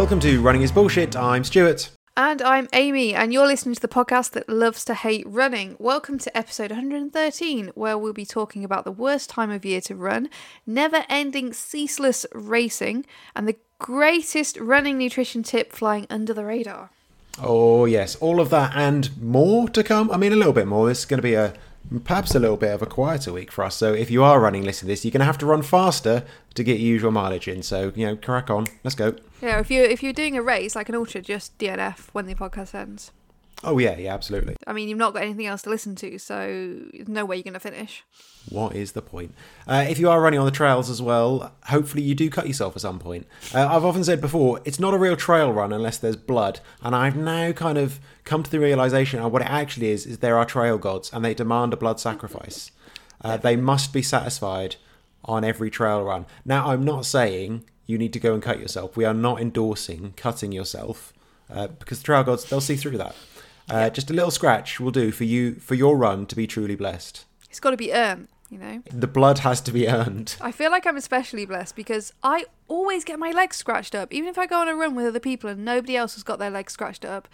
Welcome to Running Is Bullshit. I'm Stuart. And I'm Amy, and you're listening to the podcast that loves to hate running. Welcome to episode 113, where we'll be talking about the worst time of year to run, never-ending ceaseless racing, and the greatest running nutrition tip flying under the radar. Oh yes, all of that and more to come. I mean, a little bit more. This is going to be perhaps a little bit of a quieter week for us. So if you are running, listen to this, you're going to have to run faster to get your usual mileage in. So, you know, crack on. Let's go. Yeah, if you're doing a race like an ultra, just DNF when the podcast ends. Oh yeah, absolutely. I mean, you've not got anything else to listen to, so there's no way you're going to finish. What is the point? If you are running on the trails as well, hopefully you do cut yourself at some point. I've often said before, it's not a real trail run unless there's blood, and I've now kind of come to the realisation of what it actually is there are trail gods, and they demand a blood sacrifice. They must be satisfied on every trail run. Now, I'm not saying you need to go and cut yourself. We are not endorsing cutting yourself, because the trail gods, they'll see through that. Just a little scratch will do for you, for your run to be truly blessed. It's got to be earned, you know. The blood has to be earned. I feel like I'm especially blessed because I always get my legs scratched up. Even if I go on a run with other people and nobody else has got their legs scratched up,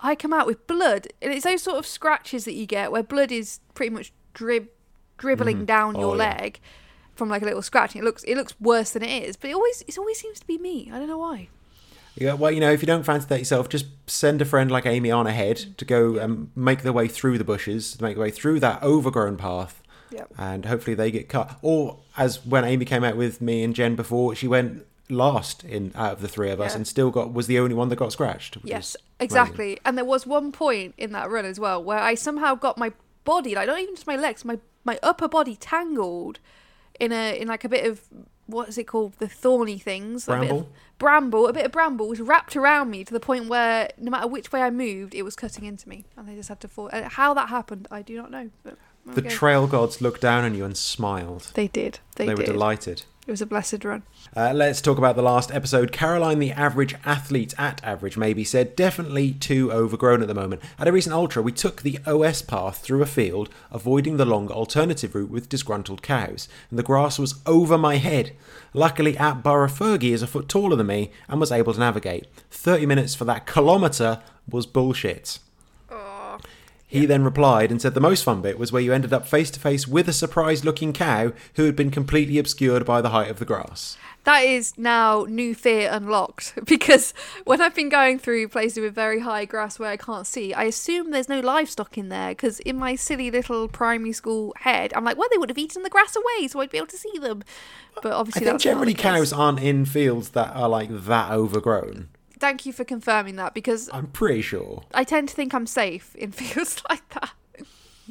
I come out with blood. And it's those sort of scratches that you get where blood is pretty much dribbling down your leg from like a little scratch. And it looks worse than it is, but it always seems to be me. I don't know why. Yeah, well, you know, if you don't fancy that yourself, just send a friend like Amy on ahead to go make their way through the bushes, make their way through that overgrown path, and hopefully they get cut. Or, as when Amy came out with me and Jen before, she went last out of the three of us and still was the only one that got scratched. Yes, exactly. Amazing. And there was one point in that run as well where I somehow got my body, like not even just my legs, my upper body tangled in like a bit of... what is it called? The thorny things. Bramble. A bit of bramble was wrapped around me to the point where no matter which way I moved, it was cutting into me, and I just had to fall. How that happened, I do not know. But the trail gods looked down on you and smiled. They did. They were delighted. It was a blessed run. Let's talk about the last episode. Caroline, the average athlete at average, maybe said, definitely too overgrown at the moment. At a recent ultra, we took the OS path through a field, avoiding the long alternative route with disgruntled cows, and the grass was over my head. Luckily, at Borough, Fergie is a foot taller than me and was able to navigate. 30 minutes for that kilometre was bullshit. He then replied and said the most fun bit was where you ended up face-to-face with a surprised-looking cow who had been completely obscured by the height of the grass. That is now new fear unlocked, because when I've been going through places with very high grass where I can't see, I assume there's no livestock in there, because in my silly little primary school head, I'm like, well, they would have eaten the grass away, so I'd be able to see them. But obviously, I think generally cows aren't in fields that are like that overgrown. Thank you for confirming that, because... I'm pretty sure. I tend to think I'm safe in fields like that.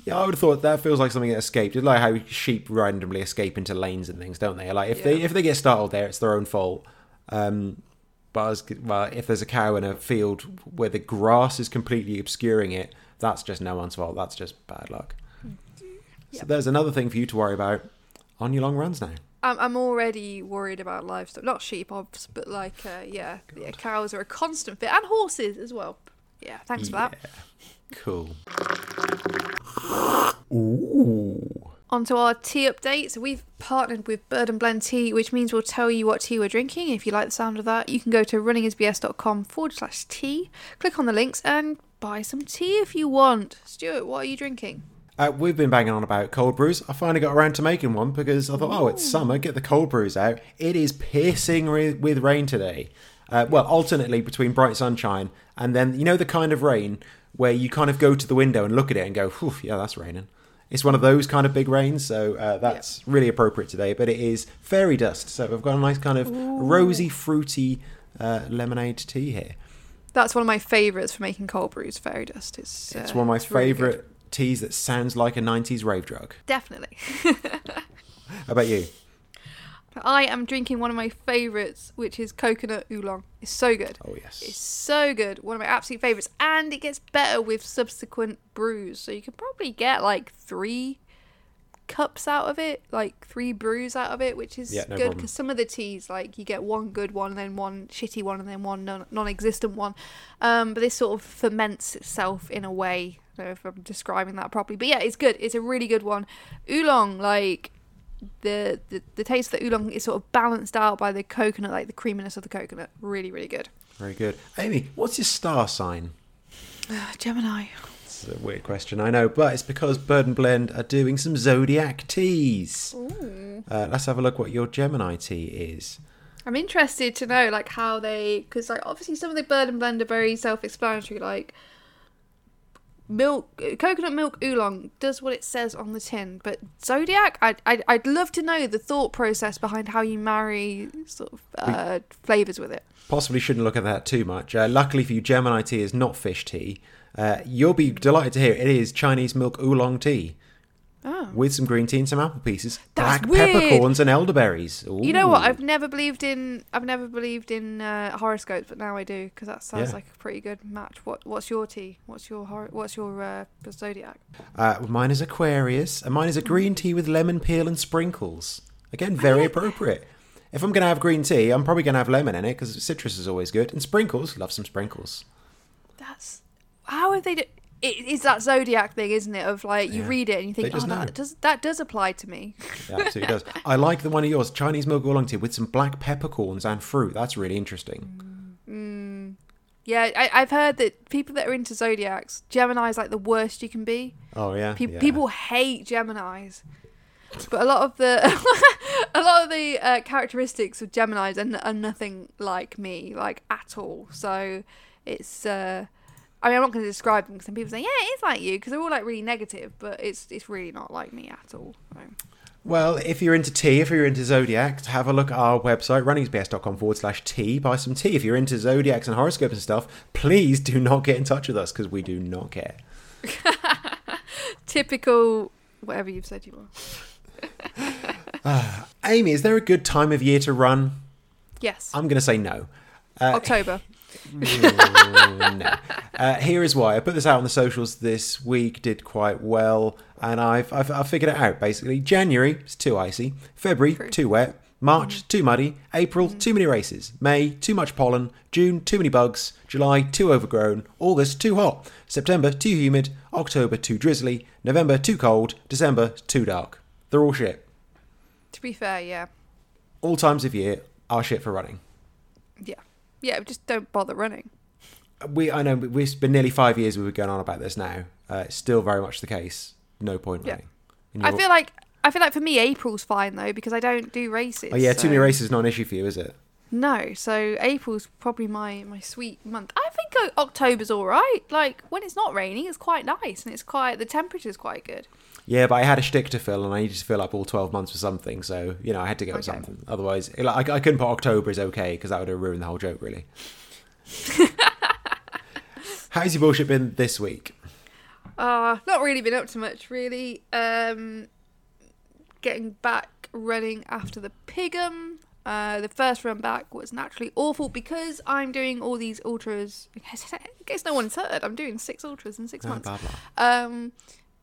Yeah, I would have thought that feels like something that escaped. It's like how sheep randomly escape into lanes and things, don't they? Like, if they get startled there, it's their own fault. But if there's a cow in a field where the grass is completely obscuring it, that's just no one's fault. That's just bad luck. Yep. So there's another thing for you to worry about on your long runs now. I'm already worried about livestock, not sheep, obviously, but like, cows are a constant fit, and horses as well. Yeah, thanks for that. Cool. Ooh. On to our tea update. So we've partnered with Bird and Blend Tea, which means we'll tell you what tea we're drinking. If you like the sound of that, you can go to runningisbs.com/tea, click on the links and buy some tea if you want. Stuart, what are you drinking? We've been banging on about cold brews. I finally got around to making one because I thought, it's summer, get the cold brews out. It is piercing with rain today. Alternately between bright sunshine and then, you know, the kind of rain where you kind of go to the window and look at it and go, whew, yeah, that's raining. It's one of those kind of big rains, so that's really appropriate today. But it is fairy dust, so we've got a nice kind of rosy, fruity lemonade tea here. That's one of my favourites for making cold brews, fairy dust. It's one of my favourite... Really teas that sounds like a 90s rave drug. Definitely. How about you? I am drinking one of my favourites, which is coconut oolong. It's so good. Oh, yes. It's so good. One of my absolute favourites. And it gets better with subsequent brews. So you can probably get like 3 cups out of it, like 3 brews out of it, which is good because some of the teas, like you get one good one and then one shitty one and then one non-existent one. But this sort of ferments itself in a way. I don't know if I'm describing that properly, but yeah, it's good. It's a really good one. Oolong, like the taste of the oolong is sort of balanced out by the coconut, like the creaminess of the coconut. Really, really good. Very good. Amy, what's your star sign? Gemini. It's a weird question, I know, but it's because Bird and Blend are doing some Zodiac teas. Let's have a look what your Gemini tea is. I'm interested to know, like, how they... Because, like, obviously some of the Bird and Blend are very self-explanatory, like... Coconut milk oolong does what it says on the tin, but Zodiac, I'd love to know the thought process behind how you marry sort of flavours with it. Possibly shouldn't look at that too much. Luckily for you, Gemini tea is not fish tea. You'll be delighted to hear it is Chinese milk oolong tea. Oh. With some green tea and some apple pieces, that's black weird. Peppercorns and elderberries. Ooh. You know what? I've never believed in horoscopes, but now I do, because that sounds like a pretty good match. What's your tea? What's your zodiac? Mine is Aquarius, and mine is a green tea with lemon peel and sprinkles. Again, very appropriate. If I'm going to have green tea, I'm probably going to have lemon in it, because citrus is always good, and sprinkles. Love some sprinkles. That's how have they do. It is that Zodiac thing, isn't it? Of like, you read it and you think, that does apply to me. It absolutely does. I like the one of yours, Chinese milk oolong tea with some black peppercorns and fruit. That's really interesting. Yeah, I've heard that people that are into Zodiacs, Gemini is like the worst you can be. Oh, yeah. People hate Geminis. But a lot of the characteristics of Geminis are nothing like me, like at all. So it's... I mean, I'm not going to describe them because some people say, yeah, it is like you, because they're all like really negative, but it's really not like me at all. So. Well, if you're into tea, if you're into Zodiacs, have a look at our website, runningsbs.com/tea. Buy some tea. If you're into Zodiacs and horoscopes and stuff, please do not get in touch with us, because we do not care. Typical whatever you've said you are. Amy, is there a good time of year to run? Yes. I'm going to say no. October. No. Here is why. I put this out on the socials this week, did quite well, and I've figured it out, basically. January, it's too icy. February, too wet. March, too muddy. April, too many races. May, too much pollen. June, too many bugs. July, too overgrown. August, too hot. September, too humid. October, too drizzly. November, too cold. December, too dark. They're all shit. To be fair, yeah. All times of year are shit for running. Yeah. Yeah, just don't bother running. I know, it's been nearly 5 years we've been going on about this now. It's still very much the case. No point running. I feel like for me, April's fine, though, because I don't do races. Oh, yeah, so. Too many races is not an issue for you, is it? No, so April's probably my sweet month. I think October's all right. Like, when it's not raining, it's quite nice, and the temperature's quite good. Yeah, but I had a shtick to fill, and I needed to fill up all 12 months for something, so, you know, I had to go with something. Otherwise, like, I couldn't put October as okay, because that would have ruined the whole joke, really. How's your bullshit been this week? Not really been up to much, really. Getting back running after the Pigum. The first run back was naturally awful because I'm doing all these ultras. In case no one's heard, I'm doing 6 ultras in 6 months. Blah.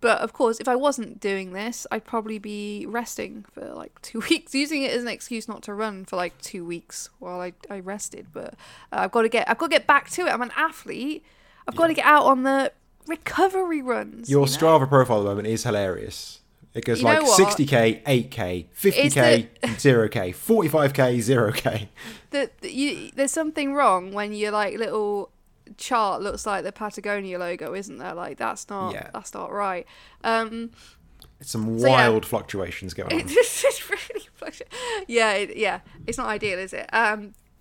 But of course, if I wasn't doing this, I'd probably be resting for like 2 weeks, using it as an excuse not to run for like 2 weeks while I rested. But I've got to get back to it. I'm an athlete. I've got to get out on the recovery runs. Your Strava profile at the moment is hilarious. It goes 60k, 8k, 50k, 0k, 45k, 0k. There's something wrong when your like little chart looks like the Patagonia logo, isn't there? Like that's not right. It's some wild fluctuations going on. It's really fluctuating. Yeah. It's not ideal, is it?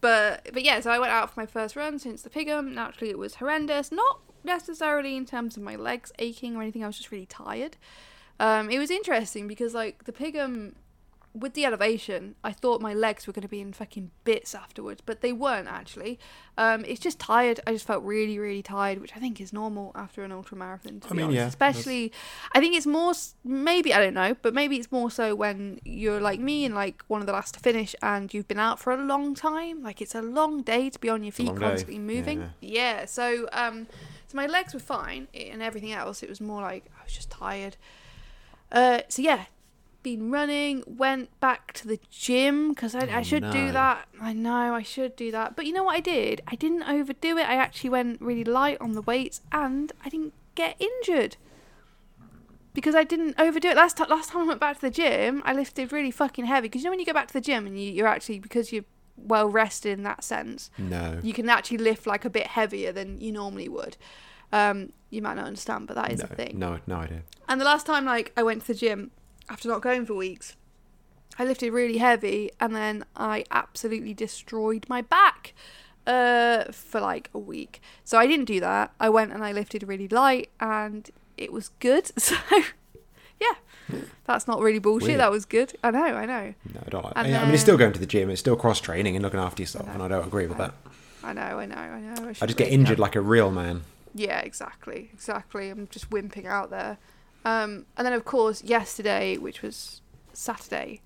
But yeah. So I went out for my first run since the Pigum. Naturally, it was horrendous. Not necessarily in terms of my legs aching or anything. I was just really tired. It was interesting because, like, the Pigum, with the elevation, I thought my legs were going to be in fucking bits afterwards, but they weren't, actually. It's just tired. I just felt really, really tired, which I think is normal after an ultramarathon, to be honest. Yeah, especially, I think it's more, maybe, I don't know, but maybe it's more so when you're like me and, like, one of the last to finish and you've been out for a long time. Like, it's a long day to be on your feet constantly moving. Yeah, so my legs were fine and everything else. It was more like I was just tired. Been running, went back to the gym because I should do that. I know I should do that, but you know what I did? I didn't overdo it. I actually went really light on the weights, and I didn't get injured because I didn't overdo it. Last time I went back to the gym, I lifted really fucking heavy because, you know, when you go back to the gym and you're actually, because you're well rested in that sense. No. You can actually lift like a bit heavier than you normally would. You might not understand, but that is a thing. No idea. And the last time like I went to the gym after not going for weeks, I lifted really heavy and then I absolutely destroyed my back for like a week. So I didn't do that. I went and I lifted really light and it was good. So yeah, that's not really bullshit. Weird. That was good. I know. No, I don't like that. I mean, it's still going to the gym. It's still cross-training and looking after yourself. And I don't agree with that. I know. I just get injured like a real man. Yeah, exactly. I'm just wimping out there. And then, of course, which was Friday,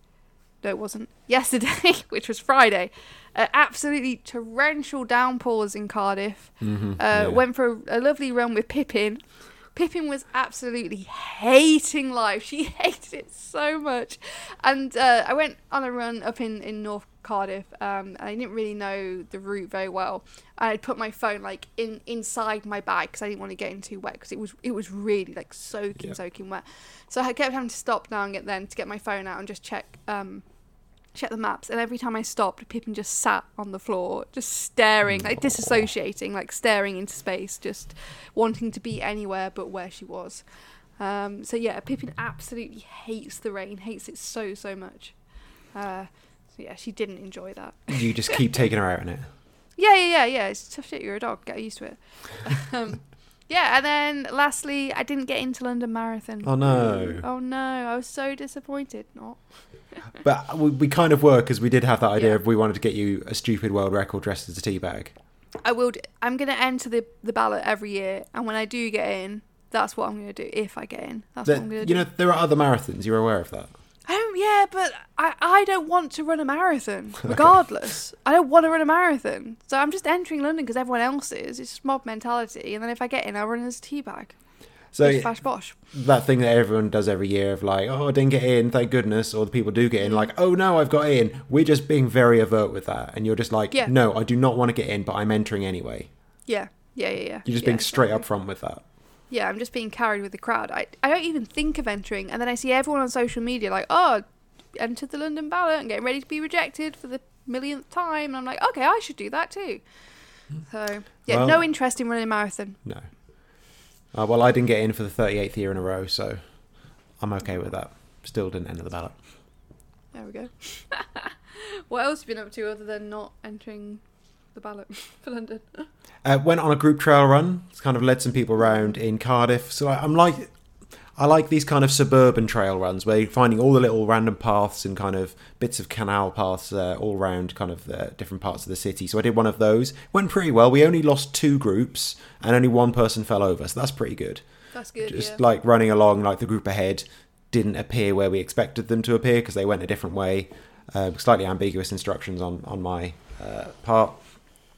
absolutely torrential downpours in Cardiff. Mm-hmm. Went for a lovely run with Pippin. Pippin was absolutely hating life. She hated it so much. And I went on a run up in North Cardiff. And I didn't really know the route very well. I'd put my phone like inside my bag because I didn't want to get in too wet because it was really like soaking wet. So I kept having to stop now and get my phone out and just check the maps. And every time I stopped, Pippin just sat on the floor, just staring, like disassociating, like staring into space, just wanting to be anywhere but where she was. So yeah, Pippin absolutely hates the rain, hates it so much. So yeah, she didn't enjoy that. You just keep taking her out in it. Yeah. It's tough shit. You're a dog. Get used to it. Yeah, and then lastly, I didn't get into London Marathon. Oh no! I was so disappointed. Not. But we kind of were because we did have that idea of we wanted to get you a stupid world record dressed as a teabag. I will. I'm going to enter the ballot every year, and when I do get in, that's what I'm going to do. If I get in, that's what I'm going to do. You know, there are other marathons. You're aware of that. Oh yeah, but I don't want to run a marathon. Regardless, I don't want to run a marathon. So I'm just entering London because everyone else is. It's just mob mentality. And then if I get in, I'll run as a teabag. So bash bosh. That thing that everyone does every year of like, oh, I didn't get in, thank goodness, or the people do get in, like, oh no, I've got in. We're just being very overt with that, and you're just like, no, I do not want to get in, but I'm entering anyway. Yeah. You're just being straight up front with that. Yeah, I'm just being carried with the crowd. I don't even think of entering. And then I see everyone on social media like, oh, entered the London ballot and getting ready to be rejected for the millionth time. And I'm like, okay, I should do that too. So, yeah, well, no interest in running a marathon. No. Well, I didn't get in for the 38th year in a row, so I'm okay with that. Still didn't enter the ballot. There we go. What else have you been up to other than not entering the ballot for London? Went on a group trail run. It's kind of led some people around in Cardiff. So I like these kind of suburban trail runs where you're finding all the little random paths and kind of bits of canal paths all around kind of different parts of the city. So I did one of those. Went pretty well. We only lost two groups and only one person fell over. So that's pretty good. That's good. Just like running along, like the group ahead didn't appear where we expected them to appear because they went a different way. Slightly ambiguous instructions on my part.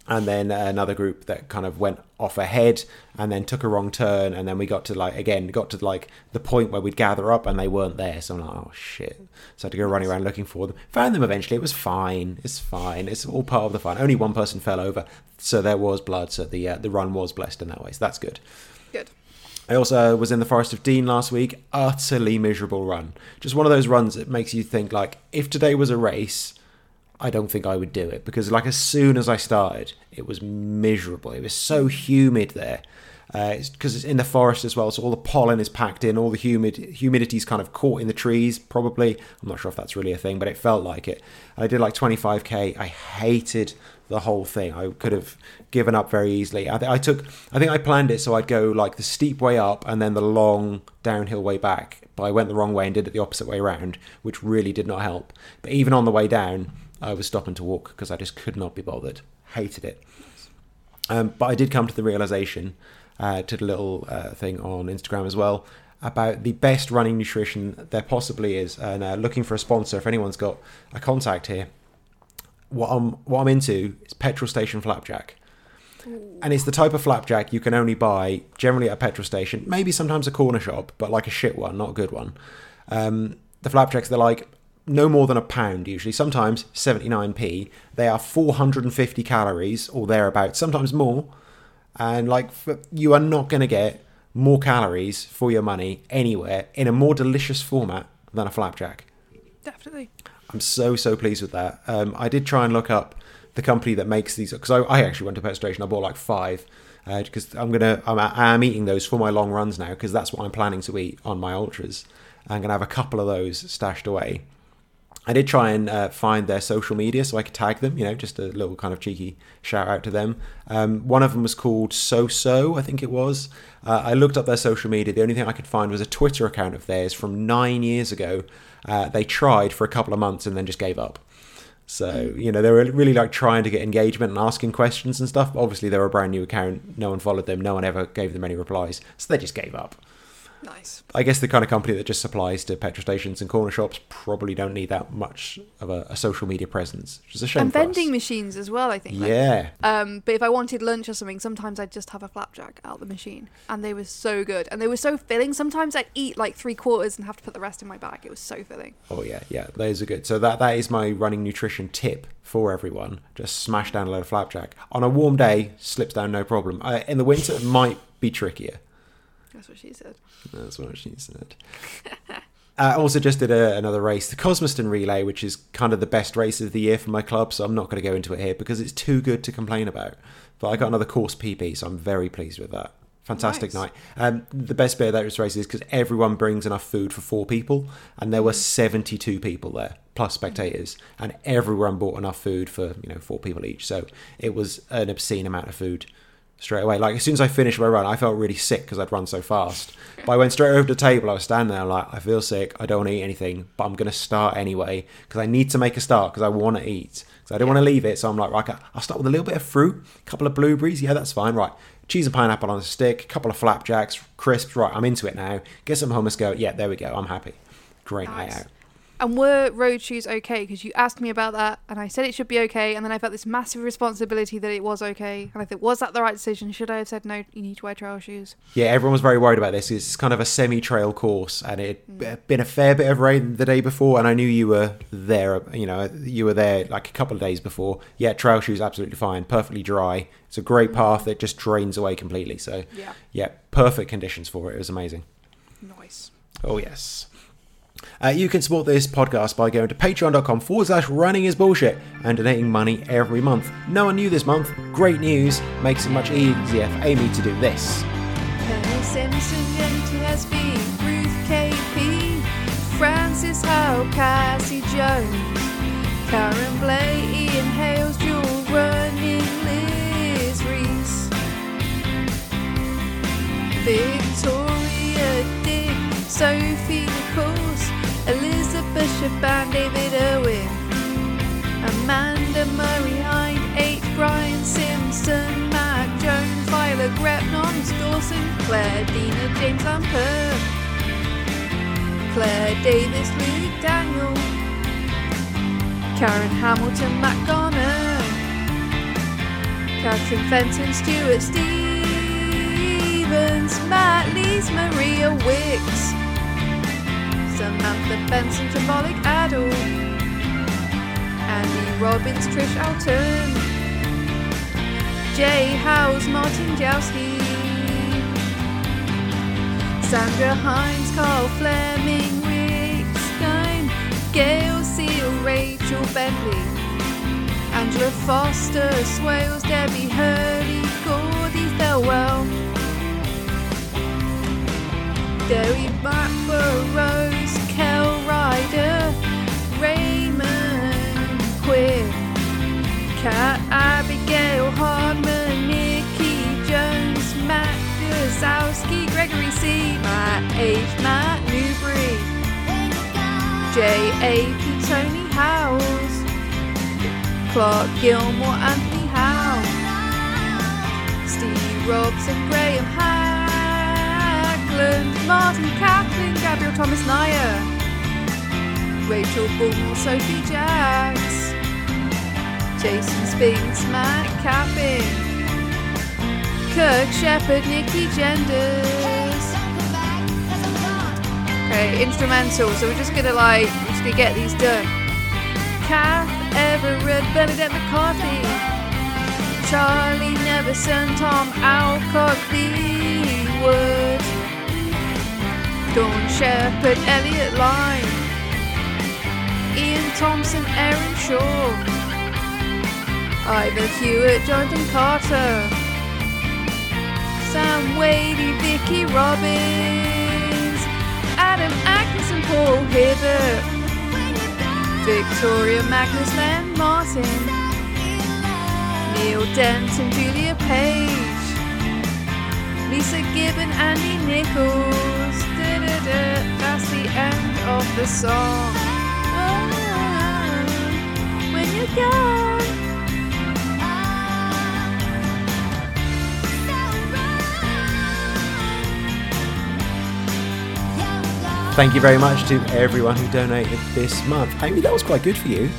And then another group that kind of went off ahead and then took a wrong turn. And then we got to the point where we'd gather up and they weren't there. So I'm like, oh, shit. So I had to go running around looking for them. Found them eventually. It was fine. It's fine. It's all part of the fun. Only one person fell over. So there was blood. So the run was blessed in that way. So that's good. Good. I also was in the Forest of Dean last week. Utterly miserable run. Just one of those runs that makes you think, like, if today was a race, I don't think I would do it because, like, as soon as I started, it was miserable. It was so humid there because it's in the forest as well, so all the pollen is packed in, all the humidity's kind of caught in the trees, probably. I'm not sure if that's really a thing, but it felt like it. I did like 25k. I hated the whole thing. I could have given up very easily. I think I planned it so I'd go like the steep way up and then the long downhill way back, but I went the wrong way and did it the opposite way around, which really did not help. But even on the way down, I was stopping to walk because I just could not be bothered. Hated it. But I did come to the realisation, did a little thing on Instagram as well, about the best running nutrition there possibly is. And looking for a sponsor, if anyone's got a contact here, what I'm into is petrol station flapjack. Ooh. And it's the type of flapjack you can only buy generally at a petrol station, maybe sometimes a corner shop, but like a shit one, not a good one. The flapjacks, they're like no more than £1 usually, sometimes 79p. They are 450 calories or thereabouts, sometimes more. And like you are not going to get more calories for your money anywhere in a more delicious format than a flapjack. Definitely. I'm so pleased with that. I did try and look up the company that makes these, because I actually went to Pet Station, I bought like 5 because I'm eating those for my long runs now, because that's what I'm planning to eat on my ultras. I'm gonna have a couple of those stashed away. I did try and find their social media so I could tag them, you know, just a little kind of cheeky shout out to them. One of them was called So, I think it was. I looked up their social media. The only thing I could find was a Twitter account of theirs from 9 years ago. They tried for a couple of months and then just gave up. So, you know, they were really like trying to get engagement and asking questions and stuff. But obviously, they were a brand new account. No one followed them. No one ever gave them any replies. So they just gave up. Nice. I guess the kind of company that just supplies to petrol stations and corner shops probably don't need that much of a social media presence, which is a shame. And vending machines as well, I think. Yeah. But if I wanted lunch or something, sometimes I'd just have a flapjack out the machine, and they were so good and they were so filling. Sometimes I'd eat like 3/4 and have to put the rest in my bag. It was so filling. Oh yeah, those are good. So that is my running nutrition tip for everyone. Just smash down a load of flapjack on a warm day, slips down no problem. In the winter, it might be trickier. That's what she said. I also just did another race, the Cosmiston Relay, which is kind of the best race of the year for my club, so I'm not going to go into it here because it's too good to complain about. But I got another course PP, so I'm very pleased with that. Fantastic night. The best bit of that race is because everyone brings enough food for 4 people, and there were 72 people there, plus spectators, and everyone bought enough food for 4 people each. So it was an obscene amount of food. Straight away, like as soon as I finished my run, I felt really sick because I'd run so fast. But I went straight over to the table. I was standing there, like, I feel sick. I don't want to eat anything, but I'm going to start anyway because I need to make a start because I want to eat. So I don't want to leave it. So I'm like, right, I'll start with a little bit of fruit, a couple of blueberries. Yeah, that's fine. Right, cheese and pineapple on a stick, a couple of flapjacks, crisps. Right, I'm into it now. Get some hummus. Go. Yeah, there we go. I'm happy. Great night out. And were road shoes okay? Because you asked me about that, and I said it should be okay, and then I felt this massive responsibility that it was okay. And I thought, was that the right decision? Should I have said, no, you need to wear trail shoes? Yeah, everyone was very worried about this. It's kind of a semi-trail course, and it had been a fair bit of rain the day before, and I knew you were there, like a couple of days before. Yeah, trail shoes, absolutely fine, perfectly dry. It's a great path that just drains away completely. So, yeah, perfect conditions for it. It was amazing. Nice. Oh, yes. You can support this podcast by going to patreon.com/runningisbullshit and donating money every month. No one knew this month. Great news. Makes it much easier for Amy to do this. Colonel Simpson, MTSB, Ruth KP, Francis Howe, Cassie Jones, Karen Blay, Ian Hales, Jewel, Running Liz Reese, Victoria Dick, Sophie Course, Elizabeth Shaban, David Irwin, Amanda Murray, Hyde, 8, Brian Simpson, Mac Jones, Violet Gretnon, Dawson, Claire, Dina, James Lamper, Claire Davis, Luke Daniel, Karen Hamilton, Matt Garner, Catherine Fenton, Stuart Stevens, Matt Lees, Maria Wicks, Samantha Benson, Jabolic Adol, Andy Robbins, Trish Alton, Jay Howes, Martin Jowski, Sandra Hines, Carl Fleming, Rick Skine, Gail Seal, Rachel Bentley, Angela Foster, Swales, Debbie Hurley, Gordy Thelwell, Derry Blackborough, Kel Ryder, Raymond Quinn, Kat, Abigail Hardman, Nikki Jones, Matt Dazowski, Gregory C, Matt H, Matt Newbury, J.A.P. Tony Howells, Clark Gilmore, Anthony Howe, Steve Robson, Graham Hagland, Martin Kaplan, Gabriel Thomas Nyer, Rachel Bull, Sophie Jacks, Jason Spinks, Matt Cappin, Kirk Shepherd, Nikki Genders. Okay, instrumental, so we're just gonna get these done. Kath Everett, Bernadette McCarthy, Charlie Neverson, Tom Alcock, Lee Wood, Dawn Shepherd, Elliot Lyne, Ian Thompson, Erin Shaw, Ivor Hewitt, Jonathan Carter, Sam Wadey, Vicky Robbins, Adam Atkinson, Paul Hibbert, Victoria Magnus, Len Martin, Neil Denton, Julia Page, Lisa Gibbon, Andy Nichols. That's the end of the song. Oh, when you're gone. Thank you very much to everyone who donated this month. Amy, that was quite good for you.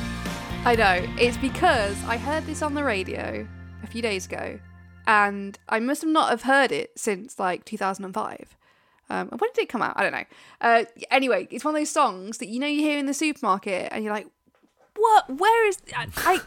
I know. It's because I heard this on the radio a few days ago, and I must have not have heard it since like 2005. When did it come out? I don't know. Anyway, it's one of those songs that you hear in the supermarket, and you're like, "What? Where is? Why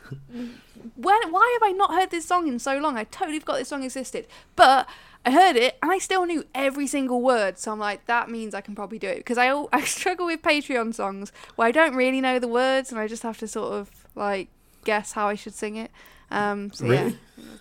have I not heard this song in so long? I totally forgot this song existed." But I heard it and I still knew every single word, so I'm like, that means I can probably do it, because I struggle with Patreon songs where I don't really know the words and I just have to sort of like guess how I should sing it. Really? Yeah,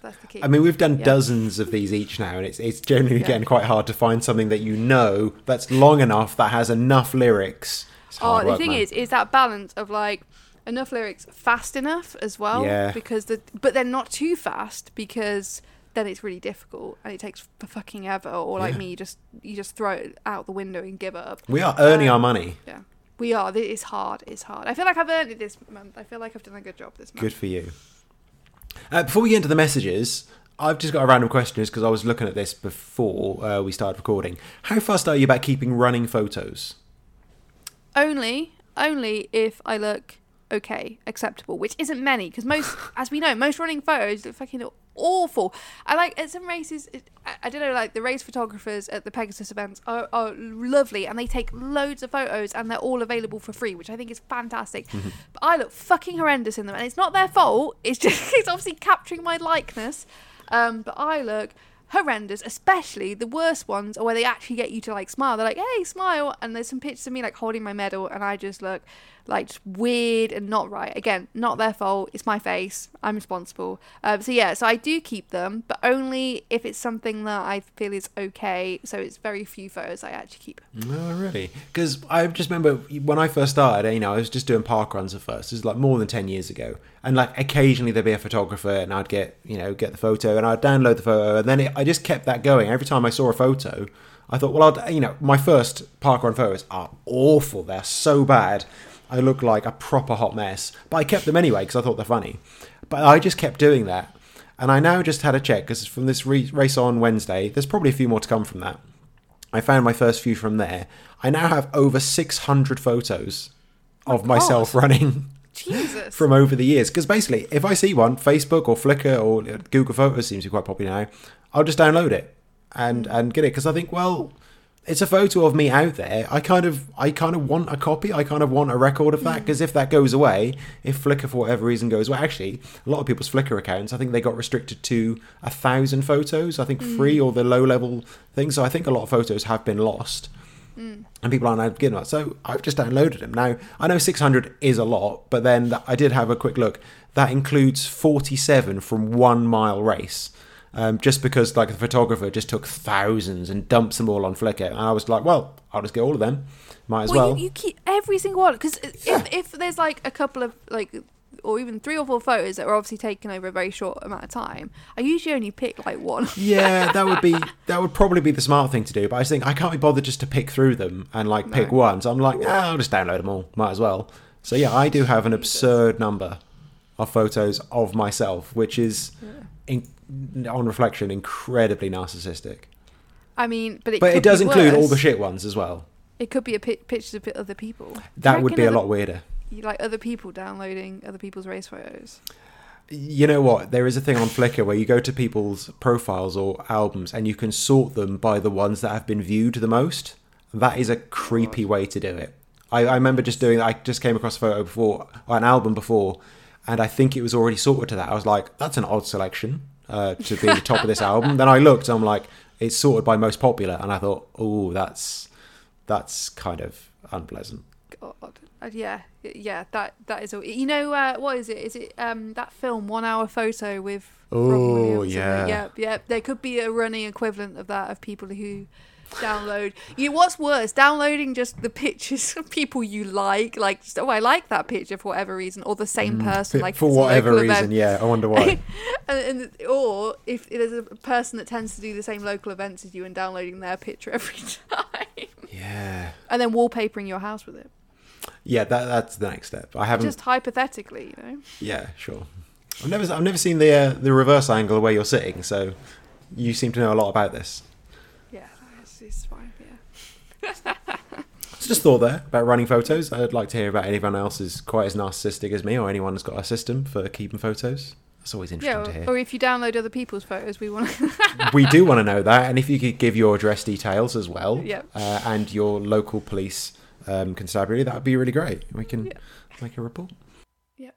that's the key. I mean, we've done dozens of these each now, and it's generally getting quite hard to find something that that's long enough, that has enough lyrics. The thing is that balance of like enough lyrics fast enough as well, but they're not too fast, because then it's really difficult and it takes for fucking ever, or like me, you just throw it out the window and give up. We are earning our money. Yeah, we are. It's hard. I feel like I've earned it this month. I feel like I've done a good job this month. Good for you. Before we get into the messages, I've just got a random question, because I was looking at this before we started recording. How fast are you about keeping running photos? Only if I look okay, acceptable, which isn't many, because most, as we know, most running photos look fucking awful. I like at some races, I don't know, like the race photographers at the Pegasus events are lovely, and they take loads of photos and they're all available for free, which I think is fantastic. Mm-hmm. But I look fucking horrendous in them, and it's not their fault. It's just it's obviously capturing my likeness. But I look horrendous, especially the worst ones are where they actually get you to like smile. They're like, hey, smile, and there's some pictures of me like holding my medal, and I just look like just weird and not right. Again, not their fault, it's my face, I'm responsible. So I do keep them, but only if it's something that I feel is okay, so it's very few photos I actually keep. Oh really? Because I just remember when I first started, I was just doing park runs at first. It was like more than 10 years ago, and like occasionally there'd be a photographer and I'd get the photo, and I'd download the photo, and then I just kept that going. Every time I saw a photo I thought, well, my first park run photos are awful, they're so bad, I look like a proper hot mess, but I kept them anyway because I thought they're funny. But I just kept doing that, and I now just had a check, because from this race on Wednesday, there's probably a few more to come from that. I found my first few from there. I now have over 600 photos of myself running. Jesus. From over the years, because basically if I see one, Facebook or Flickr or Google Photos seems to be quite popular now, I'll just download it and get it, because I think, well, it's a photo of me out there. I kind of want a copy. I kind of want a record of that, because if that goes away, if Flickr for whatever reason goes away, actually, a lot of people's Flickr accounts, I think they got restricted to 1,000 photos, I think free or the low-level thing. So I think a lot of photos have been lost. And people aren't getting that. So I've just downloaded them. Now, I know 600 is a lot, but then I did have a quick look. That includes 47 from 1 mile race. Just because like the photographer just took thousands and dumps them all on Flickr, and I was like, well, I'll just get all of them, might as well. You keep every single one, because if there's like a couple of like, or even 3 or 4 photos that were obviously taken over a very short amount of time, I usually only pick like one. Yeah, that would probably be the smart thing to do, but I think I can't be bothered just to pick through them and like pick one, so I'm like, I'll just download them all, might as well. So yeah, I do have an absurd number of photos of myself, which is on reflection, incredibly narcissistic. I mean, but it does include all the shit ones as well. It could be a pictures of other people. That would be a lot weirder. Like other people downloading other people's race photos. You know what? There is a thing on Flickr where you go to people's profiles or albums and you can sort them by the ones that have been viewed the most. That is a creepy way to do it. I remember just doing that. I just came across a photo before, or an album before, and I think it was already sorted to that. I was like, that's an odd selection. To be the top of this album. Then I looked, I'm like, it's sorted by most popular, and I thought, oh, that's kind of unpleasant. God. Yeah, that is all. You know, what is it? Is it that film 1 Hour Photo with Robin Williams? Yeah. There could be a running equivalent of that, of people who download. You know, what's worse, downloading just the pictures of people you like just, oh, I like that picture for whatever reason, or the same person, like for whatever reason. Event. Yeah, I wonder why. and or if there's a person that tends to do the same local events as you and downloading their picture every time. Yeah. And then wallpapering your house with it. Yeah, that's the next step. I haven't, just hypothetically, you know. Yeah, sure. I've never seen the reverse angle where you're sitting, so you seem to know a lot about this. It's fine, yeah. It's just thought there about running photos. I'd like to hear about anyone else who's quite as narcissistic as me, or anyone who's got a system for keeping photos. That's always interesting to hear. Or if you download other people's photos, we do want to know that. And if you could give your address details as well, yep. And your local police constabulary, that would be really great. We can make a report. Yep.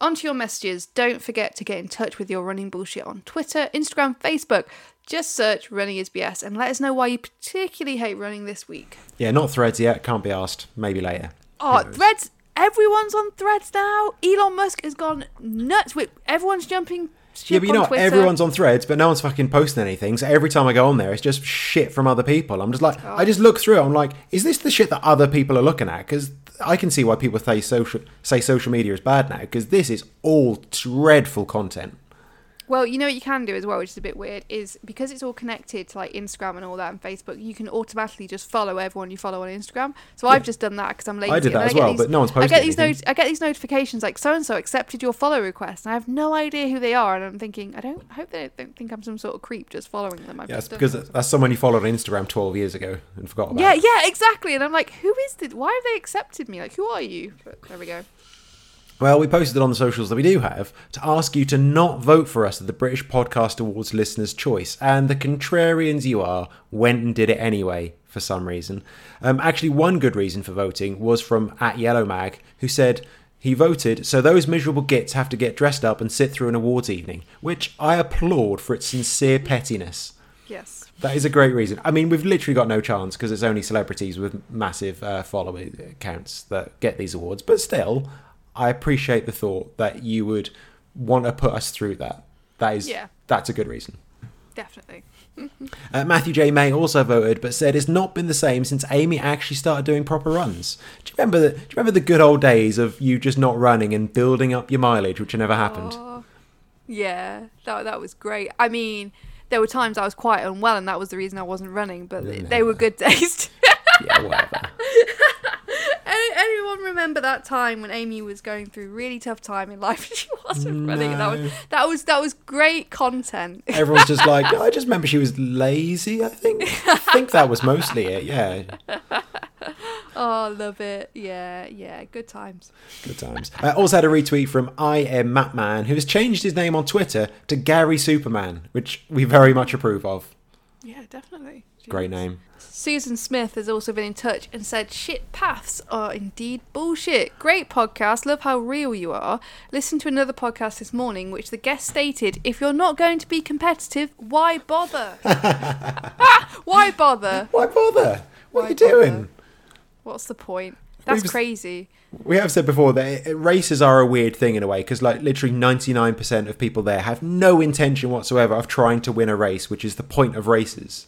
On to your messages. Don't forget to get in touch with your running bullshit on Twitter, Instagram, Facebook. Just search Running Is BS and let us know why you particularly hate running this week. Yeah, not Threads yet. Can't be asked. Maybe later. Oh, Threads. Everyone's on Threads now. Elon Musk has gone nuts. Everyone's jumping ship on Twitter. Yeah, but you know what? Everyone's on Threads, but no one's fucking posting anything. So every time I go on there, it's just shit from other people. I'm just like, I just look through it. I'm like, is this the shit that other people are looking at? Because I can see why people say social media is bad now, because this is all dreadful content. Well, you know what you can do as well, which is a bit weird, is because it's all connected to like Instagram and all that and Facebook, you can automatically just follow everyone you follow on Instagram. So I've just done that because I'm lazy. I did that as well, but no one's posting I get these notifications like, so-and-so accepted your follow request, and I have no idea who they are, and I'm thinking, I hope they don't think I'm some sort of creep just following them. That's because that's someone you followed on Instagram 12 years ago and forgot about. Yeah, exactly. And I'm like, who is this? Why have they accepted me? Like, who are you? But there we go. Well, we posted on the socials that we do have to ask you to not vote for us at the British Podcast Awards Listener's Choice. And the contrarians you are went and did it anyway for some reason. Actually, one good reason for voting was from @YellowMag, who said he voted so those miserable gits have to get dressed up and sit through an awards evening, which I applaud for its sincere pettiness. Yes. That is a great reason. I mean, we've literally got no chance because it's only celebrities with massive follower accounts that get these awards. But still, I appreciate the thought that you would want to put us through that. That's a good reason. Definitely. Matthew J. May also voted, but said it's not been the same since Amy actually started doing proper runs. Do you remember the good old days of you just not running and building up your mileage, which never happened? Yeah, that was great. I mean, there were times I was quite unwell, and that was the reason I wasn't running, but they were good days. Yeah, whatever. Anyone remember that time when Amy was going through a really tough time in life and she wasn't running? That was great content. Everyone's just like, I just remember she was lazy, I think. I think that was mostly it, yeah. Oh, love it. Yeah, good times. Good times. I also had a retweet from I Am Mattman, who has changed his name on Twitter to Gary Superman, which we very much approve of. Yeah, definitely. Jeez. Great name. Susan Smith has also been in touch and said, shit paths are indeed bullshit. Great podcast. Love how real you are. Listen to another podcast this morning, which the guest stated, if you're not going to be competitive, why bother? Why bother? Why bother? What are you doing? What's the point? That's crazy. We have said before that races are a weird thing in a way, because like literally 99% of people there have no intention whatsoever of trying to win a race, which is the point of races.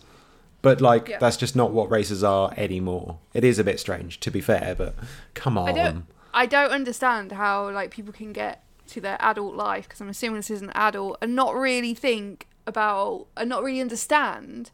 But, that's just not what races are anymore. It is a bit strange, to be fair, but come on. I don't understand how, people can get to their adult life, because I'm assuming this is an adult, and not really think about, and not really understand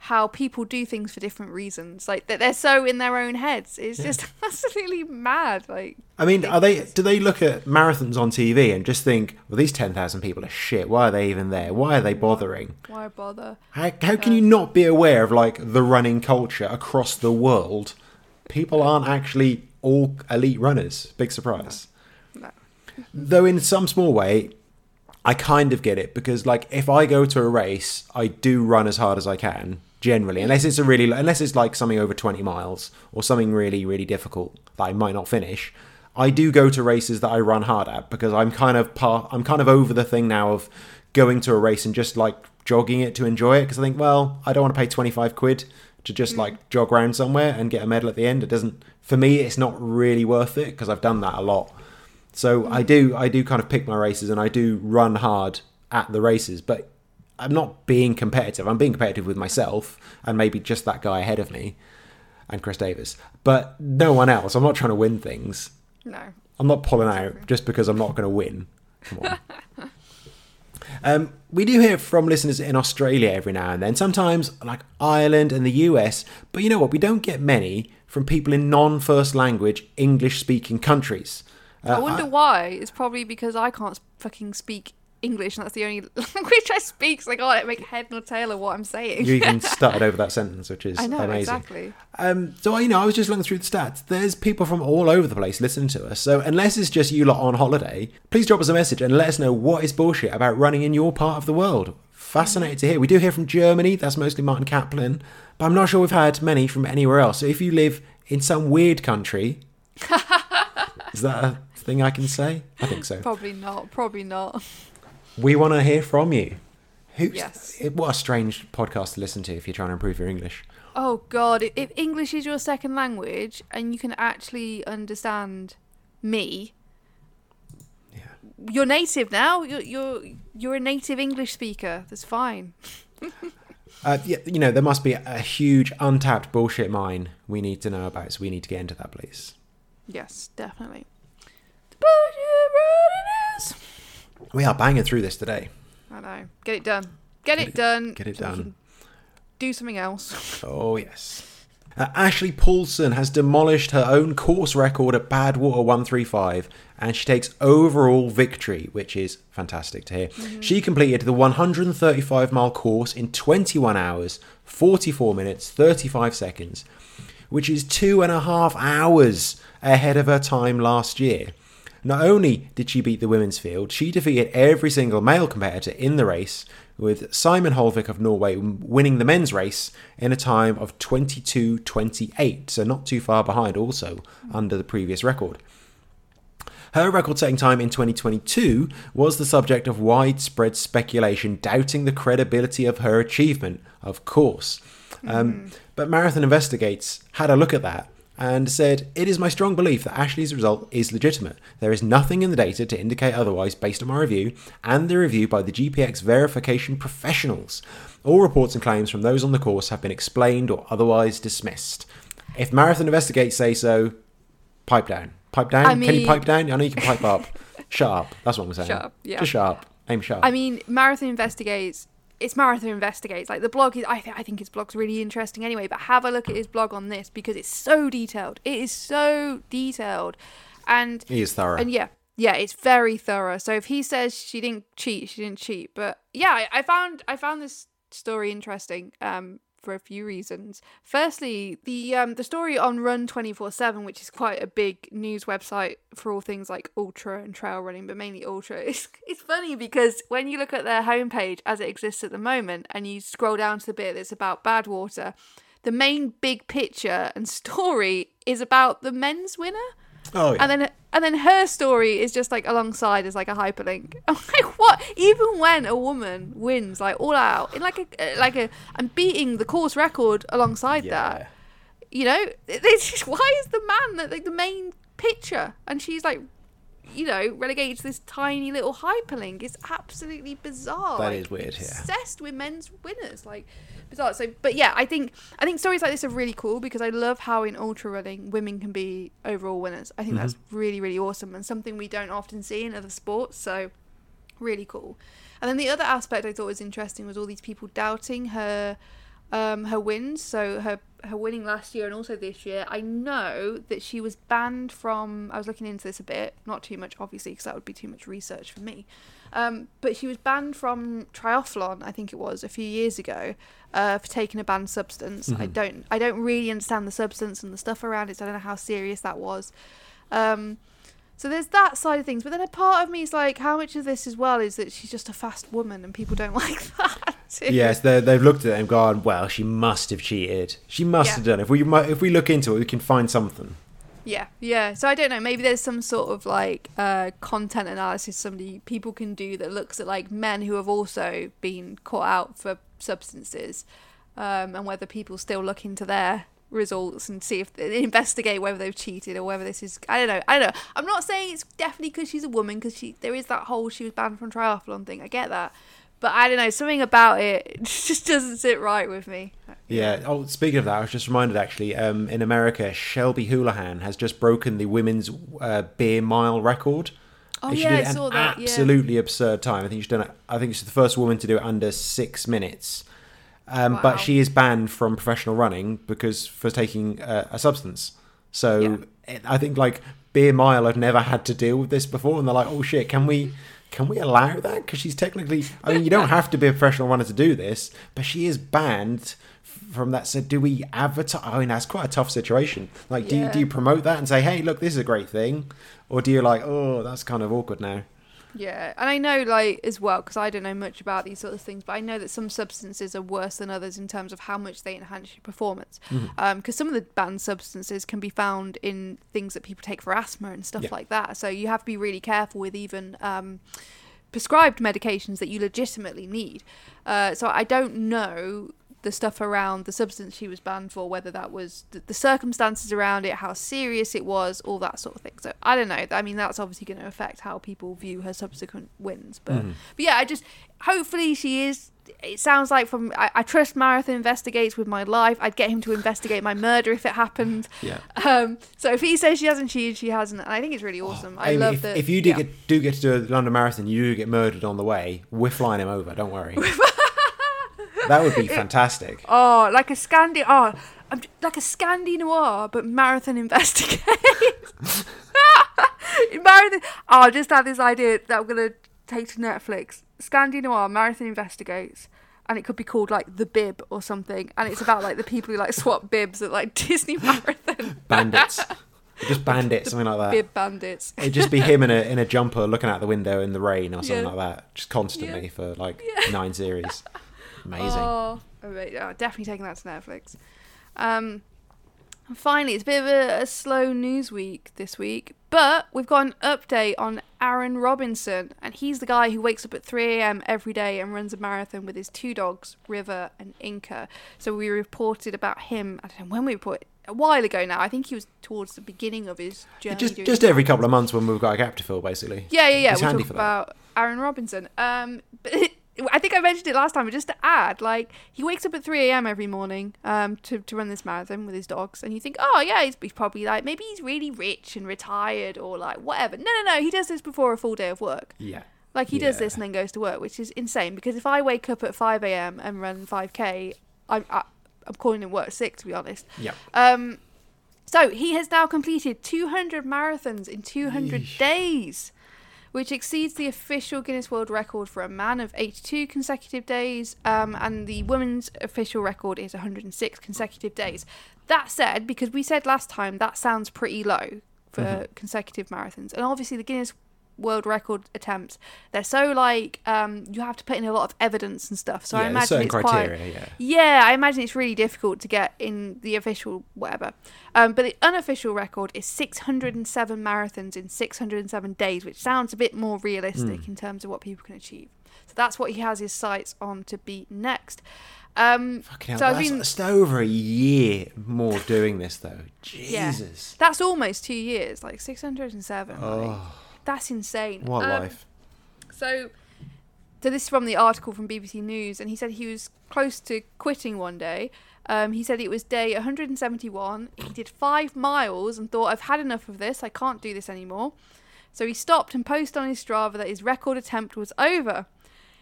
how people do things for different reasons. Like, they're so in their own heads. It's just absolutely mad. I mean, do they look at marathons on TV and just think, well, these 10,000 people are shit. Why are they even there? Why are they bothering? Why bother? How can you not be aware of, the running culture across the world? People aren't actually all elite runners. Big surprise. No. Though in some small way, I kind of get it, because, if I go to a race, I do run as hard as I can. Generally, unless it's something over 20 miles or something really, really difficult that I might not finish, I do go to races that I run hard at, because I'm kind of over the thing now of going to a race and just jogging it to enjoy it, because I think, well, I don't want to pay £25 to just like jog around somewhere and get a medal at the end. It doesn't, for me, it's not really worth it because I've done that a lot. So I do kind of pick my races and I do run hard at the races, but I'm not being competitive. I'm being competitive with myself and maybe just that guy ahead of me and Chris Davis, but no one else. I'm not trying to win things. No. I'm not pulling out just because I'm not going to win. Come on. We do hear from listeners in Australia every now and then, sometimes like Ireland and the US, but you know what? We don't get many from people in non-first language English-speaking countries. I wonder why. It's probably because I can't fucking speak English, and that's the only language I speak, so I can't make head nor tail of what I'm saying. You even stuttered over that sentence, which is amazing. Exactly. So, you know, I was just looking through the stats. There's people from all over the place listening to us, so unless it's just you lot on holiday, please drop us a message and let us know what is bullshit about running in your part of the world. Fascinated to hear. We do hear from Germany, that's mostly Martin Kaplan, but I'm not sure we've had many from anywhere else. So if you live in some weird country... Is that a thing I can say? I think so. Probably not. We want to hear from you. What a strange podcast to listen to if you're trying to improve your English. Oh, God. If English is your second language and you can actually understand me, you're native now. You're a native English speaker. That's fine. You know, there must be a huge untapped bullshit mine we need to know about, so we need to get into that, please. Yes, definitely. The bullshit road it is. We are banging through this today. I know. Get it done. Get it done. Do something else. Oh, yes. Ashley Paulson has demolished her own course record at Badwater 135, and she takes overall victory, which is fantastic to hear. Mm-hmm. She completed the 135-mile course in 21 hours, 44 minutes, 35 seconds, which is 2.5 hours ahead of her time last year. Not only did she beat the women's field, she defeated every single male competitor in the race, with Simon Holvik of Norway winning the men's race in a time of 22:28, so not too far behind also under the previous record. Her record-setting time in 2022 was the subject of widespread speculation doubting the credibility of her achievement, of course. But Marathon Investigates had a look at that and said, "It is my strong belief that Ashley's result is legitimate. There is nothing in the data to indicate otherwise based on my review and the review by the GPX verification professionals. All reports and claims from those on the course have been explained or otherwise dismissed. If Marathon Investigates say so, pipe down." Pipe down? I mean... Can you pipe down? I know you can pipe up. Shut up. That's what I'm saying. Shut up, yeah. Just shut up. Aim shut up. I mean, Marathon Investigates... It's Marathon Investigates. Like, the blog is, I think his blog's really interesting anyway, but have a look at his blog on this because it's so detailed. It is so detailed. And he is thorough. And yeah, it's very thorough. So if he says she didn't cheat. But yeah, I found this story interesting for a few reasons. Firstly, the story on Run 247, which is quite a big news website for all things like ultra and trail running, but mainly ultra. It's funny because when you look at their homepage as it exists at the moment and you scroll down to the bit that's about Badwater, the main big picture and story is about the men's winner. Oh, yeah. And then her story is just like alongside as like a hyperlink. I'm like, what? Even when a woman wins like all out in like a and beating the course record alongside that, you know, it's just, why is the man that like the main picture and she's like, you know, relegated to this tiny little hyperlink? It's absolutely bizarre. That is weird. Yeah, obsessed with men's winners, like bizarre. So, but yeah, I think stories like this are really cool because I love how in ultra running women can be overall winners. I think that's really, really awesome and something we don't often see in other sports. So really cool. And then the other aspect I thought was interesting was all these people doubting her wins. So her winning last year and also this year. I know that she was banned from, I was looking into this a bit, not too much obviously because that would be too much research for me, but she was banned from triathlon, I think it was a few years ago, for taking a banned substance. I don't really understand the substance and the stuff around it, so I don't know how serious that was. So there's that side of things, but then a part of me is like, how much of this as well is that she's just a fast woman and people don't like that? Yes, they've looked at it and gone, well, she must have cheated. She must have done it. If we look into it, we can find something. Yeah. So I don't know. Maybe there's some sort of like content analysis people can do that looks at like men who have also been caught out for substances and whether people still look into their results and see if they investigate whether they've cheated or whether this is, I don't know. I'm not saying it's definitely because she's a woman, because there is that whole she was banned from triathlon thing. I get that. But I don't know, something about it just doesn't sit right with me. Yeah. Oh, speaking of that, I was just reminded, actually, in America, Shelby Houlihan has just broken the women's beer mile record. Oh, and yeah, I saw that. Absolutely absurd time. I think she's done it. I think she's the first woman to do it under 6 minutes. Wow. But she is banned from professional running because for taking a substance. So yeah. I think like beer mile, I've never had to deal with this before, and they're like, oh shit, can we allow that? Because she's technically, I mean, you don't have to be a professional runner to do this, but she is banned from that. So do we advertise? I mean, that's quite a tough situation. Like, do you promote that and say, hey, look, this is a great thing? Or do you like, oh, that's kind of awkward now? Yeah, and I know, like, as well, because I don't know much about these sort of things, but I know that some substances are worse than others in terms of how much they enhance your performance. Because some of the banned substances can be found in things that people take for asthma and stuff like that. So you have to be really careful with even prescribed medications that you legitimately need. So I don't know the stuff around the substance she was banned for, whether that was the circumstances around it, how serious it was, all that sort of thing. So I don't know. I mean, that's obviously going to affect how people view her subsequent wins. But yeah, I just, hopefully she is, it sounds like from, I trust Marathon Investigates with my life. I'd get him to investigate my murder if it happened. Yeah. So if he says she hasn't cheated, she hasn't. And I think it's really awesome. I mean, love that. If you do get to do the London Marathon, you do get murdered on the way, we're flying him over. Don't worry. That would be fantastic. Like a Scandi Noir, but Marathon Investigates. Marathon. Oh, I just had this idea that I'm going to take to Netflix. Scandi Noir, Marathon Investigates. And it could be called like The Bib or something. And it's about like the people who like swap bibs at like Disney Marathon. Bandits. Just bandits, something like that. Bib bandits. It'd just be him in a jumper looking out the window in the rain or something like that. Just constantly for like 9 series. Amazing. Oh, definitely taking that to Netflix. And finally, it's a bit of a slow news week this week, but we've got an update on Aaron Robinson, and he's the guy who wakes up at 3 a.m. every day and runs a marathon with his 2 dogs, River and Inca. So we reported about him, I don't know when we reported, a while ago now. I think he was towards the beginning of his journey. Just every couple of months when we've got a gap to fill, basically. Yeah. It's handy for that. About Aaron Robinson. But I think I mentioned it last time, but just to add, like, he wakes up at 3 a.m. every morning to run this marathon with his dogs, and you think, oh, yeah, he's probably, like, maybe he's really rich and retired or, like, whatever. No, he does this before a full day of work. Yeah. Like, he does this and then goes to work, which is insane, because if I wake up at 5 a.m. and run 5K, I'm calling it work sick, to be honest. Yeah. So he has now completed 200 marathons in 200 days, which exceeds the official Guinness World Record for a man of 82 consecutive days, and the women's official record is 106 consecutive days. That said, because we said last time that sounds pretty low for consecutive marathons, and obviously the Guinness World Record attempts, they're so like, you have to put in a lot of evidence and stuff. So I imagine it's criteria, I imagine it's really difficult to get in the official whatever. But the unofficial record is 607 marathons in 607 days, which sounds a bit more realistic in terms of what people can achieve. So that's what he has his sights on to beat next. Fucking hell, that's still over a year more doing this though. Jesus. That's almost 2 years, like 607. Oh. That's insane. What life. So this is from the article from BBC News, and he said he was close to quitting one day. He said it was day 171. He did 5 miles and thought, I've had enough of this. I can't do this anymore. So he stopped and posted on his Strava that his record attempt was over.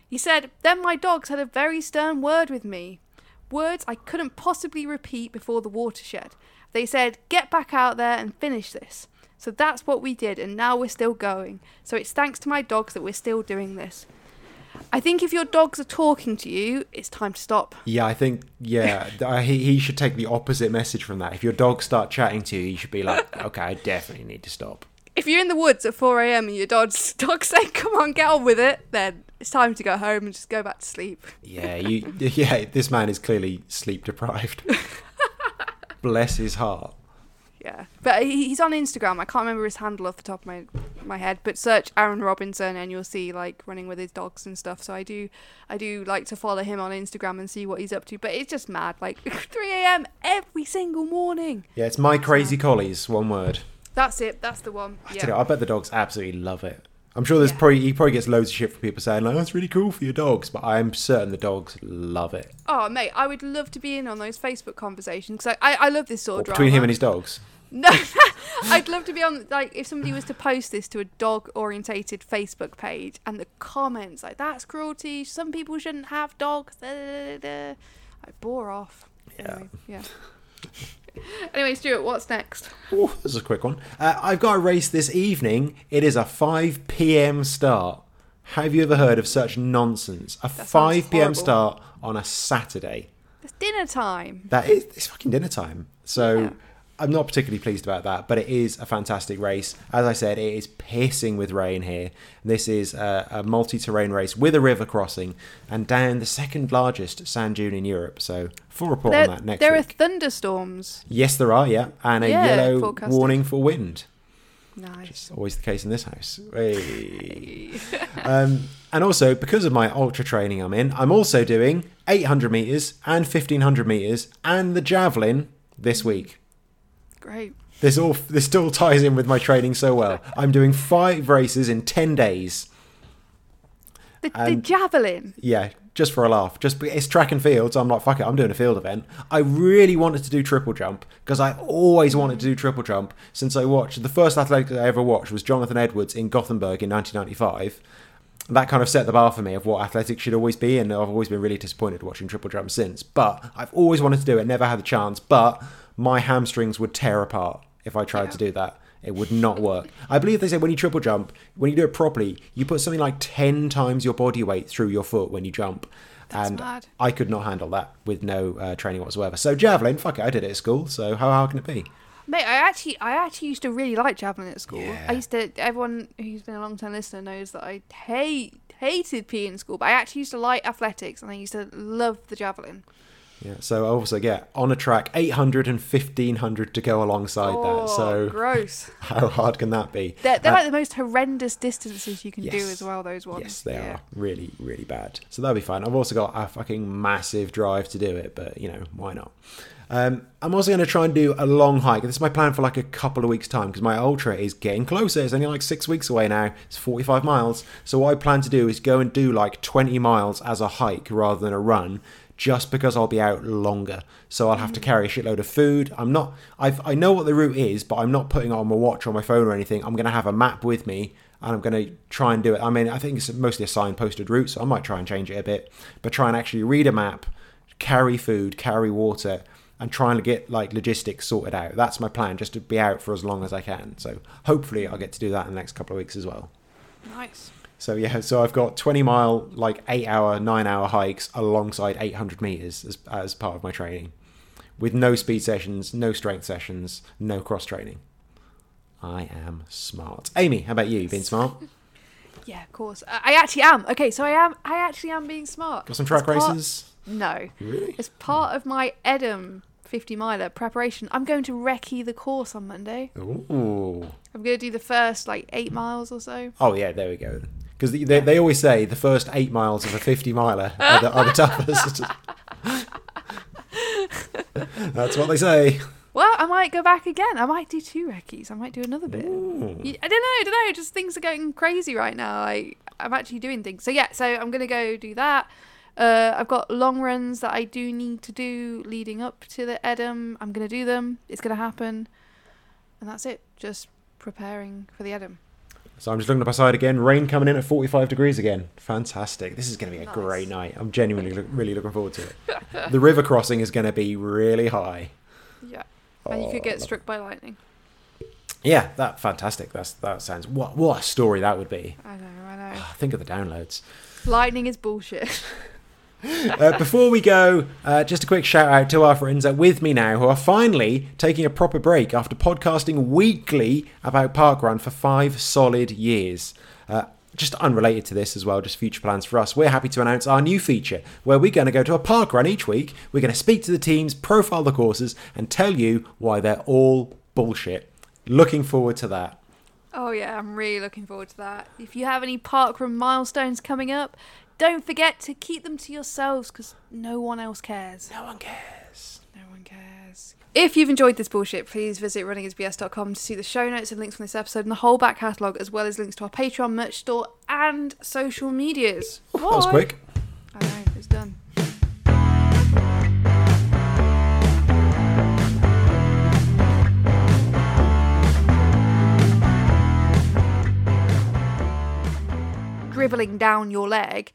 He said, then my dogs had a very stern word with me. Words I couldn't possibly repeat before the watershed. They said, get back out there and finish this. So that's what we did, and now we're still going. So it's thanks to my dogs that we're still doing this. I think if your dogs are talking to you, it's time to stop. Yeah, I think, he should take the opposite message from that. If your dogs start chatting to you, you should be like, okay, I definitely need to stop. If you're in the woods at 4 a.m. and your dog's saying, come on, get on with it, then it's time to go home and just go back to sleep. Yeah, this man is clearly sleep deprived. Bless his heart. Yeah, but he's on Instagram. I can't remember his handle off the top of my my head, but search Aaron Robinson and you'll see like running with his dogs and stuff. So I do like to follow him on Instagram and see what he's up to, but it's just mad, like 3 a.m. every single morning. Yeah, it's my crazy collies, one word. That's it, that's the one. Yeah. I bet the dogs absolutely love it. I'm sure he probably gets loads of shit from people saying, like, that's really cool for your dogs, but I'm certain the dogs love it. Oh, mate, I would love to be in on those Facebook conversations, because I love this sort of drama. Between him and his dogs? No, I'd love to be on, like, if somebody was to post this to a dog-orientated Facebook page, and the comments, like, that's cruelty, some people shouldn't have dogs, I bore off. Anyway, yeah. Anyway, Stuart, what's next? Ooh, this is a quick one. I've got a race this evening. It is a 5 p.m. start. Have you ever heard of such nonsense? A 5 p.m. start on a Saturday. It's dinner time. It's fucking dinner time. So yeah. I'm not particularly pleased about that, but it is a fantastic race. As I said, it is pissing with rain here. This is a multi-terrain race with a river crossing and down the second largest sand dune in Europe. So full report on that next week. There are thunderstorms. Yes, there are, yeah. And a yellow forecasted warning for wind. Nice. Which is always the case in this house. Hey. And also, because of my ultra training I'm in, I'm also doing 800 metres and 1,500 metres and the javelin this week. Great. This all ties in with my training so well. I'm doing 5 races in 10 days. The javelin? Yeah, just for a laugh. It's track and field, so I'm like, fuck it, I'm doing a field event. I really wanted to do triple jump, because I always wanted to do triple jump since I watched. The first athletics I ever watched was Jonathan Edwards in Gothenburg in 1995. That kind of set the bar for me of what athletics should always be, and I've always been really disappointed watching triple jump since. But I've always wanted to do it, never had the chance, but my hamstrings would tear apart if I tried to do that. It would not work. I believe they say when you triple jump, when you do it properly, you put something like 10 times your body weight through your foot when you jump. That's and mad. I could not handle that with no training whatsoever. So javelin, fuck it, I did it at school, so how hard can it be? Mate, I actually used to really like javelin at school. Yeah. Everyone who's been a long-time listener knows that I hated PE in school, but I actually used to like athletics and I used to love the javelin. Yeah, so I also get on a track 800 and 1,500 to go alongside that. So gross. How hard can that be? They're like the most horrendous distances you can do as well, those ones. Yes, they are. Really, really bad. So that'll be fun. I've also got a fucking massive drive to do it, but, you know, why not? I'm also going to try and do a long hike. This is my plan for like a couple of weeks' time, because my ultra is getting closer. It's only like 6 weeks away now. It's 45 miles. So what I plan to do is go and do like 20 miles as a hike rather than a run, just because I'll be out longer. So I'll have to carry a shitload of food. I know what the route is, but I'm not putting it on my watch or my phone or anything. I'm going to have a map with me and I'm going to try and do it. I mean, I think it's mostly a signposted route, so I might try and change it a bit, but try and actually read a map, carry food, carry water, and trying to get like logistics sorted out. That's my plan, just to be out for as long as I can. So hopefully I'll get to do that in the next couple of weeks as well. Nice. So yeah, so I've got 20-mile, like 8-hour, 9-hour hikes alongside 800 meters as part of my training, with no speed sessions, no strength sessions, no cross training. I am smart. Amy, how about you? Being smart? Yeah, of course. I actually am. Okay, so I actually am being smart. Got some track races? No. Really? As part of my EDM 50 miler preparation, I'm going to recce the course on Monday. Ooh. I'm going to do the first like 8 miles or so. Oh yeah, there we go. Because they always say the first 8 miles of a 50 miler are the toughest. That's what they say. Well, I might go back again. I might do 2 recces. I might do another bit. I don't know. Just things are going crazy right now. Like, I'm actually doing things. So yeah, so I'm going to go do that. I've got long runs that I do need to do leading up to the EDM. I'm going to do them. It's going to happen. And that's it. Just preparing for the EDM. So I'm just looking up outside again. Rain coming in at 45 degrees again. Fantastic. This is going to be a great night. I'm genuinely really looking forward to it. The river crossing is going to be really high. Yeah. And you could get struck by lightning. Yeah, that's fantastic. That sounds... What a story that would be. I know. Think of the downloads. Lightning is bullshit. Before we go, just a quick shout out to our friends at With Me Now, who are finally taking a proper break after podcasting weekly about Parkrun for 5 solid years. Just unrelated to this as well, just future plans for us, we're happy to announce our new feature where we're going to go to a park run each week. We're going to speak to the teams, profile the courses, and tell you why they're all bullshit. Looking forward to that. Oh yeah, I'm really looking forward to that. If you have any parkrun milestones coming up, don't forget to keep them to yourselves because no one else cares. No one cares. No one cares. If you've enjoyed this bullshit, please visit runningisbs.com to see the show notes and links from this episode and the whole back catalogue, as well as links to our Patreon, merch store and social medias. Bye. That was quick. I know, it's done. Dribbling down your leg